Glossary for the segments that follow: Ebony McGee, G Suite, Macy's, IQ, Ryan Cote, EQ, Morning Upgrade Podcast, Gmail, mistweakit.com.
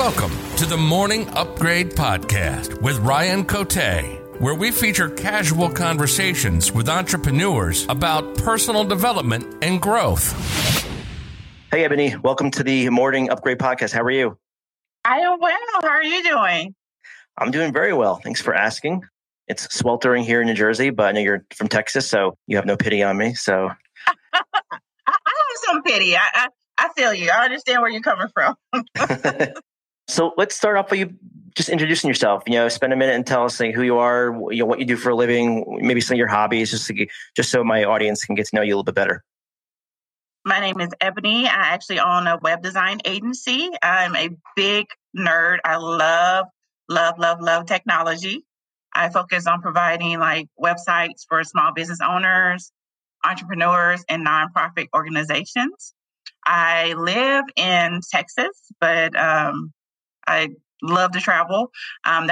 Welcome to the Morning Upgrade Podcast with Ryan Cote, where we feature casual conversations with entrepreneurs about personal development and growth. Hey, Ebony. Welcome to the Morning Upgrade Podcast. How are you? I am well. How are you doing? I'm doing very well. Thanks for asking. It's sweltering here in New Jersey, but I know you're from Texas, so you have no pity on me. So I have some pity. I feel you. I understand where you're coming from. So let's start off by you just introducing yourself. You know, spend a minute and tell us like, who you are, you know, what you do for a living, maybe some of your hobbies, just so my audience can get to know you a little bit better. My name is Ebony. I actually own a web design agency. I'm a big nerd. I love technology. I focus on providing like websites for small business owners, entrepreneurs, and nonprofit organizations. I live in Texas, but I love to travel. I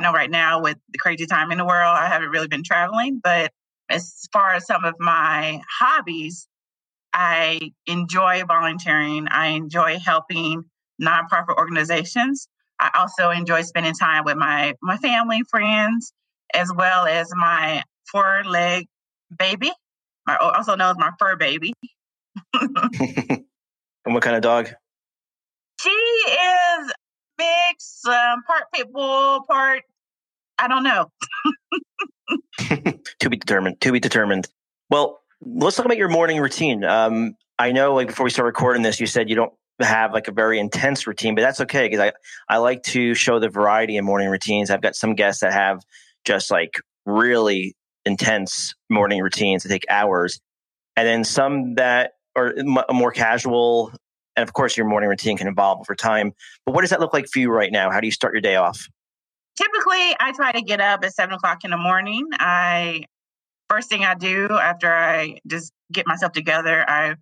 know right now with the crazy time in the world, I haven't really been traveling. But as far as some of my hobbies, I enjoy volunteering. I enjoy helping nonprofit organizations. I also enjoy spending time with my family, friends, as well as my four-leg baby, also known as my fur baby. And what kind of dog? She is mixed, part pit bull, part, I don't know. To be determined. Well, let's talk about your morning routine. I know, like before we start recording this, you said you don't have like a very intense routine, but that's okay because I like to show the variety in morning routines. I've got some guests that have just like really intense morning routines that take hours, and then some that are more casual. And of course, your morning routine can evolve over time. But what does that look like for you right now? How do you start your day off? Typically, I try to get up at 7:00 in the morning. First thing I do after I just get myself together, I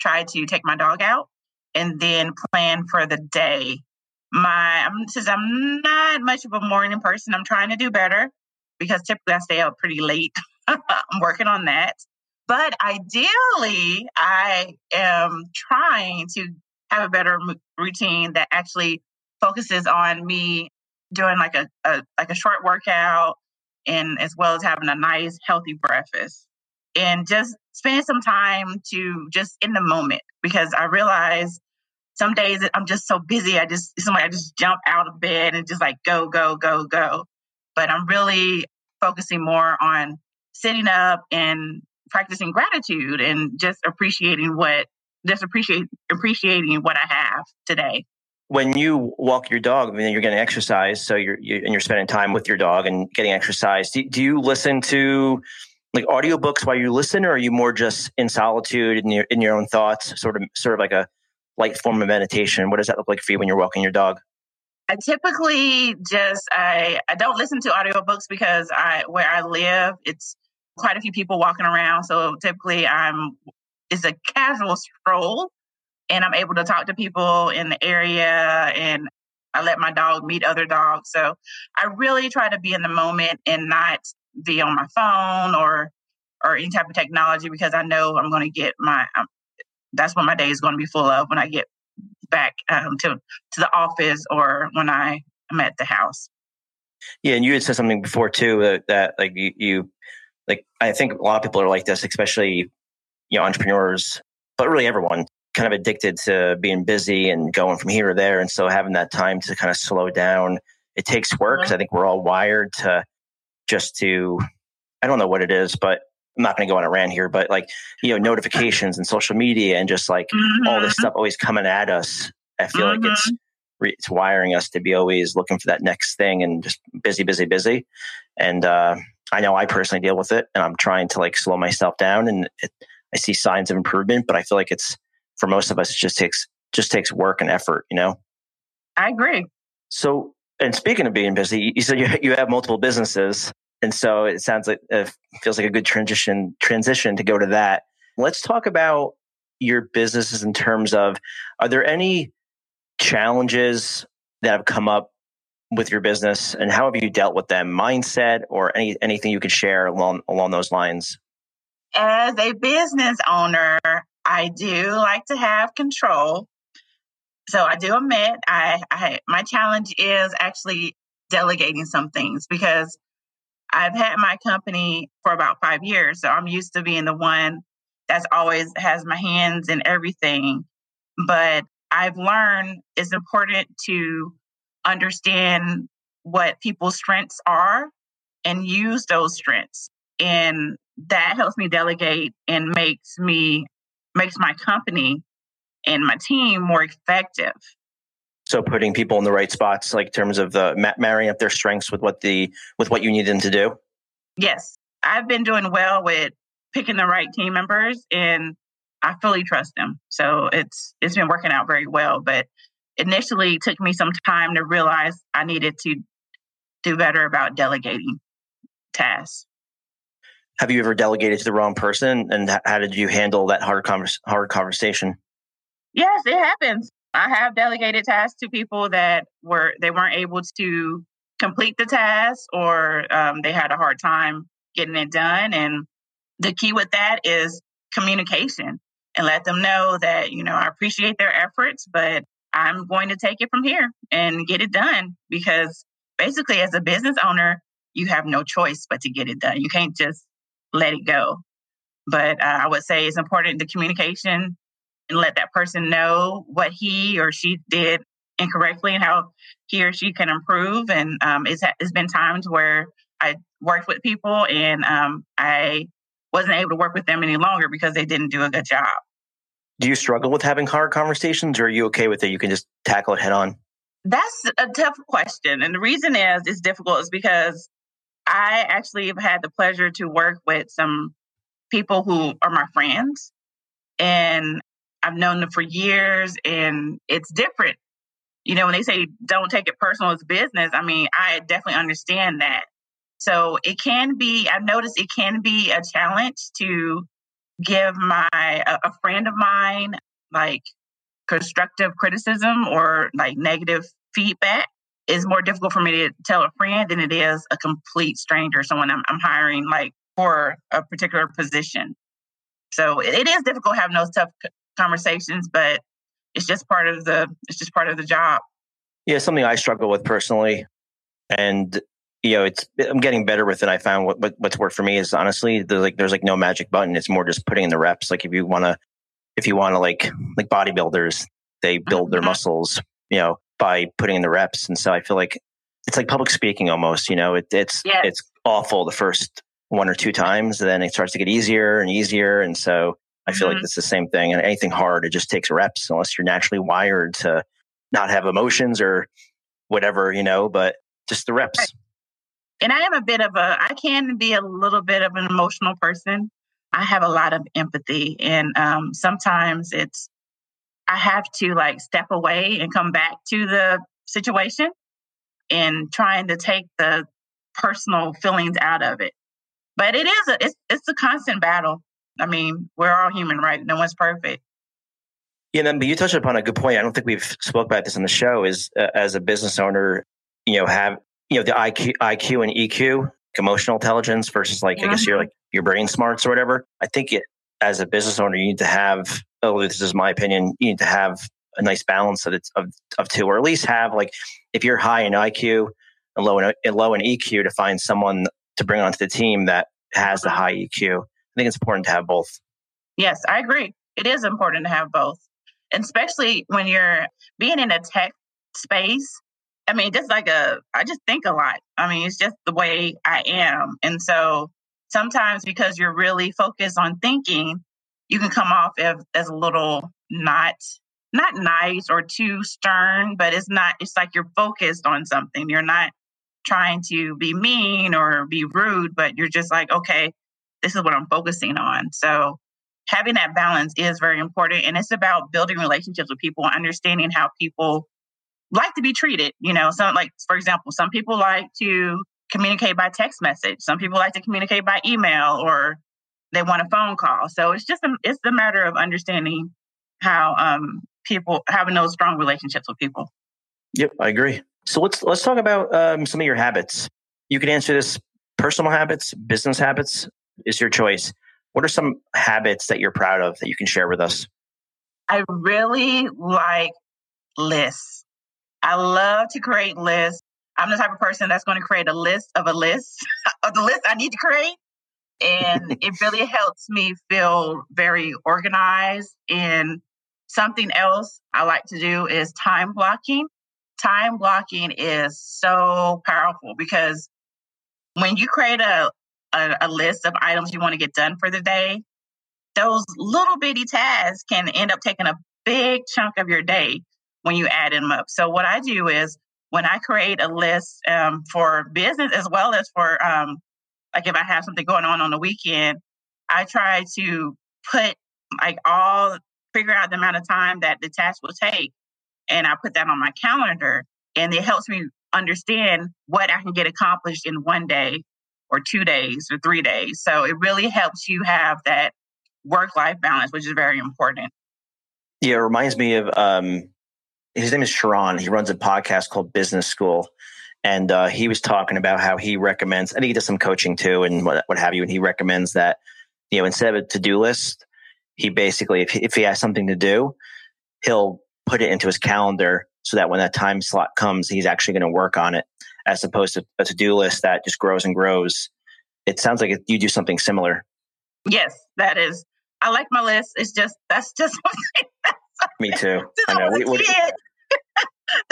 try to take my dog out and then plan for the day. Since I'm not much of a morning person, I'm trying to do better because typically I stay up pretty late. I'm working on that. But ideally, I am trying to have a better routine that actually focuses on me doing like a short workout, and as well as having a nice, healthy breakfast and just spending some time to just in the moment, because I realize some days that I'm just so busy. I just jump out of bed and just like go. But I'm really focusing more on sitting up and practicing gratitude and appreciating what I have today. When you walk your dog, I mean, you're getting exercise, so you're spending time with your dog and getting exercise. Do you listen to like audiobooks while you listen, or are you more just in solitude in your own thoughts, sort of like a light form of meditation? What does that look like for you when you're walking your dog? I typically I don't listen to audiobooks because where I live, it's quite a few people walking around. So typically it's a casual stroll and I'm able to talk to people in the area and I let my dog meet other dogs. So I really try to be in the moment and not be on my phone or any type of technology because I know I'm going to get that's what my day is going to be full of when I get back to the office or when I am at the house. Yeah. And you had said something before too, that like you like, I think a lot of people are like this, especially, you know, entrepreneurs, but really everyone kind of addicted to being busy and going from here or there. And so having that time to kind of slow down, it takes work. Mm-hmm. I think we're all wired to I don't know what it is, but I'm not going to go on a rant here, but like, you know, notifications and social media and just like mm-hmm. all this stuff always coming at us. I feel mm-hmm. like it's wiring us to be always looking for that next thing and just busy. And, I know I personally deal with it and I'm trying to like slow myself down and I see signs of improvement, but I feel like it's for most of us, it just takes work and effort, you know? I agree. So, and speaking of being busy, you said you have multiple businesses. And so it sounds like, it feels like a good transition to go to that. Let's talk about your businesses in terms of, are there any challenges that have come up with your business and how have you dealt with them? Mindset or anything you could share along those lines? As a business owner, I do like to have control. So I do admit, my challenge is actually delegating some things, because I've had my company for about 5 years. So I'm used to being the one that's always has my hands in everything. But I've learned it's important to understand what people's strengths are and use those strengths. And that helps me delegate and makes my company and my team more effective. So putting people in the right spots, like in terms of marrying up their strengths with what you need them to do? Yes. I've been doing well with picking the right team members, and I fully trust them. So it's been working out very well. But initially it took me some time to realize I needed to do better about delegating tasks. Have you ever delegated to the wrong person? And how did you handle that hard conversation? Yes, it happens. I have delegated tasks to people that weren't able to complete the task, or they had a hard time getting it done. And the key with that is communication, and let them know that, you know, I appreciate their efforts, but I'm going to take it from here and get it done. Because basically as a business owner, you have no choice but to get it done. You can't just let it go. But I would say it's important to communication and let that person know what he or she did incorrectly and how he or she can improve. And it's been times where I worked with people and I wasn't able to work with them any longer because they didn't do a good job. Do you struggle with having hard conversations, or are you okay with it? You can just tackle it head on? That's a tough question. And the reason is it's difficult is because I actually have had the pleasure to work with some people who are my friends, and I've known them for years, and it's different. You know, when they say don't take it personal, it's business. I mean, I definitely understand that. So I've noticed it can be a challenge to give a friend of mine like constructive criticism or like negative feedback. It's more difficult for me to tell a friend than it is a complete stranger, someone I'm hiring like for a particular position. So it is difficult having those tough conversations, but it's just part of the job. Yeah, something I struggle with personally, and you know, I'm getting better with it. I found what's worked for me is honestly there's no magic button. It's more just putting in the reps. Like if you wanna like bodybuilders, they build their muscles, you know, by putting in the reps. And so I feel like it's like public speaking almost, you know, it's awful the first one or two times, and then it starts to get easier and easier. And so I feel like it's the same thing. And anything hard, it just takes reps, unless you're naturally wired to not have emotions or whatever, you know, but just the reps. And I can be a little bit of an emotional person. I have a lot of empathy, and sometimes I have to like step away and come back to the situation and trying to take the personal feelings out of it. But it's a constant battle. I mean, we're all human, right? No one's perfect. Yeah, but you touched upon a good point. I don't think we've spoke about this on the show. Is as a business owner, you know, the IQ and EQ, emotional intelligence versus I guess you're like your brain smarts or whatever. I think as a business owner, you need to have, this is my opinion, you need to have a nice balance of two, or at least have like, if you're high in IQ and low in EQ, to find someone to bring onto the team that has the high EQ. I think it's important to have both. Yes, I agree. It is important to have both. And especially when you're being in a tech space, I mean, I just think a lot. I mean, it's just the way I am. And so sometimes because you're really focused on thinking, you can come off as a little not nice or too stern, but it's like you're focused on something. You're not trying to be mean or be rude, but you're just like, okay, this is what I'm focusing on. So having that balance is very important. And it's about building relationships with people, understanding how people like to be treated. You know, for example, some people like to communicate by text message. Some people like to communicate by email, or they want a phone call. So it's the matter of understanding how people, having those strong relationships with people. Yep, I agree. So let's talk about some of your habits. You can answer this: personal habits, business habits, is your choice. What are some habits that you're proud of that you can share with us? I really like lists. I love to create lists. I'm the type of person that's going to create a list of a list of the list I need to create. And it really helps me feel very organized. And something else I like to do is time blocking. Time blocking is so powerful because when you create a list of items you want to get done for the day, those little bitty tasks can end up taking a big chunk of your day when you add them up. So what I do is when I create a list for business as well as for like if I have something going on the weekend, I try to put figure out the amount of time that the task will take. And I put that on my calendar and it helps me understand what I can get accomplished in one day or 2 days or 3 days. So it really helps you have that work-life balance, which is very important. Yeah, it reminds me of, his name is Sharon. He runs a podcast called Business School. And he was talking about how he recommends, I think he does some coaching too and what have you. And he recommends that, you know, instead of a to-do list, he basically, if he has something to do, he'll put it into his calendar so that when that time slot comes, he's actually going to work on it, as opposed to a to-do list that just grows and grows. It sounds like you do something similar. Yes, that is. I like my list. It's just, that's just something. Me too. I know.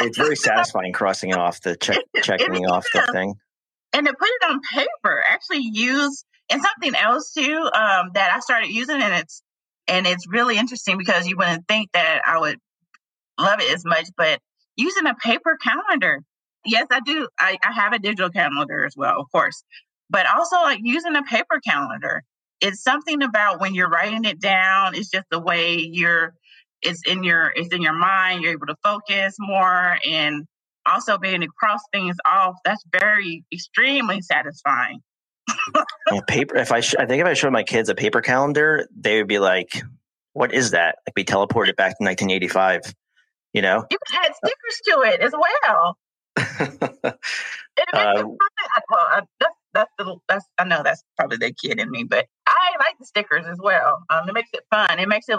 It's very satisfying crossing it off, checking off the thing. And to put it on paper, and something else too that I started using, and it's really interesting because you wouldn't think that I would love it as much, but using a paper calendar. Yes, I do. I have a digital calendar as well, of course, but also like using a paper calendar. It's something about when you're writing it down, it's just the way it's in your mind, you're able to focus more, and also being able to cross things off. That's extremely satisfying. Yeah, paper. I think if I showed my kids a paper calendar, they would be like, "What is that?" Like we teleported back to 1985. You know, you can add stickers to it as well. I know that's probably the kid in me, but I like the stickers as well. It makes it fun. It makes it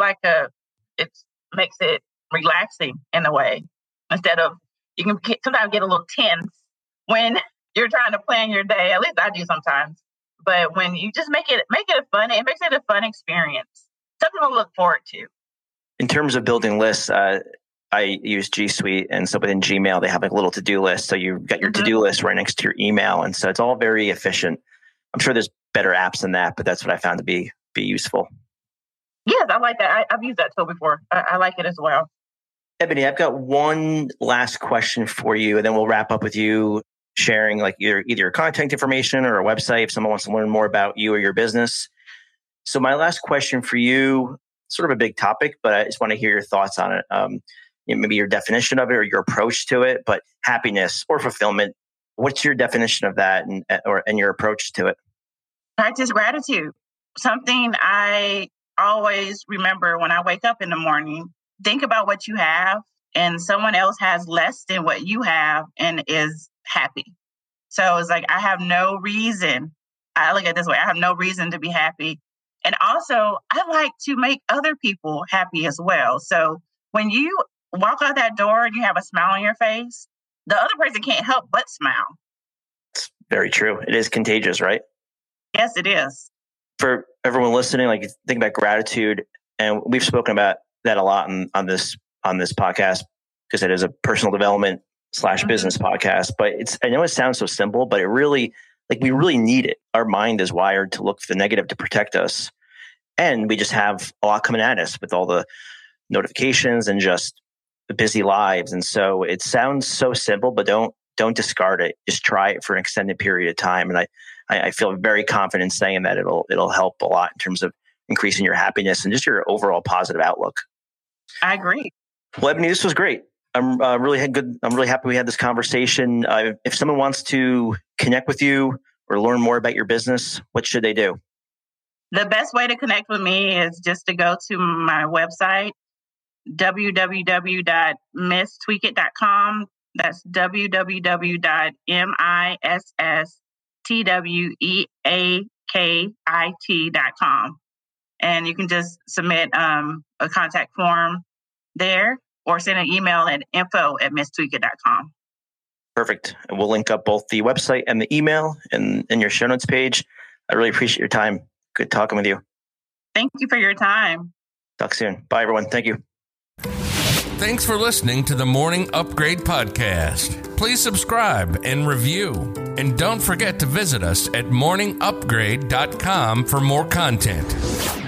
makes it relaxing in a way. Instead of you can sometimes get a little tense when you're trying to plan your day. At least I do sometimes. But when you just it makes it a fun experience. Something to look forward to. In terms of building lists, I use G Suite, and so within Gmail, they have like a little to-do list. So you've got your to-do list right next to your email. And so it's all very efficient. I'm sure there's better apps than that, but that's what I found to be useful. Yes, I like that. I've used that tool before. I like it as well. Ebony, I've got one last question for you, and then we'll wrap up with you sharing like either your contact information or a website if someone wants to learn more about you or your business. So my last question for you, sort of a big topic, but I just want to hear your thoughts on it. Maybe your definition of it or your approach to it, but happiness or fulfillment. What's your definition of that and your approach to it? Practice gratitude. Something I always remember when I wake up in the morning, think about what you have and someone else has less than what you have and is happy. So it's like, I have no reason. I look at it this way. I have no reason to be happy. And also I like to make other people happy as well. So when you walk out that door and you have a smile on your face, the other person can't help but smile. It's very true. It is contagious, right? Yes, it is. For everyone listening, like think about gratitude, and we've spoken about that a lot on this podcast because it is a personal development / business podcast. But I know it sounds so simple, but it really we really need it. Our mind is wired to look for the negative to protect us, and we just have a lot coming at us with all the notifications and just the busy lives. And so it sounds so simple, but don't discard it. Just try it for an extended period of time. And I feel very confident saying that it'll help a lot in terms of increasing your happiness and just your overall positive outlook. I agree. Well, Ebony, this was great. I'm really happy we had this conversation. If someone wants to connect with you or learn more about your business, what should they do? The best way to connect with me is just to go to my website, www.mistweakit.com. That's www.mistweakit.com. And you can just submit a contact form there, or send an email at info@mistweakit.com. Perfect. And we'll link up both the website and the email in your show notes page. I really appreciate your time. Good talking with you. Thank you for your time. Talk soon. Bye, everyone. Thank you. Thanks for listening to the Morning Upgrade Podcast. Please subscribe and review. And don't forget to visit us at morningupgrade.com for more content.